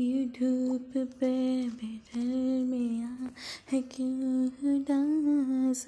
ये धूप पे बैठल में आ है क्यों उदास।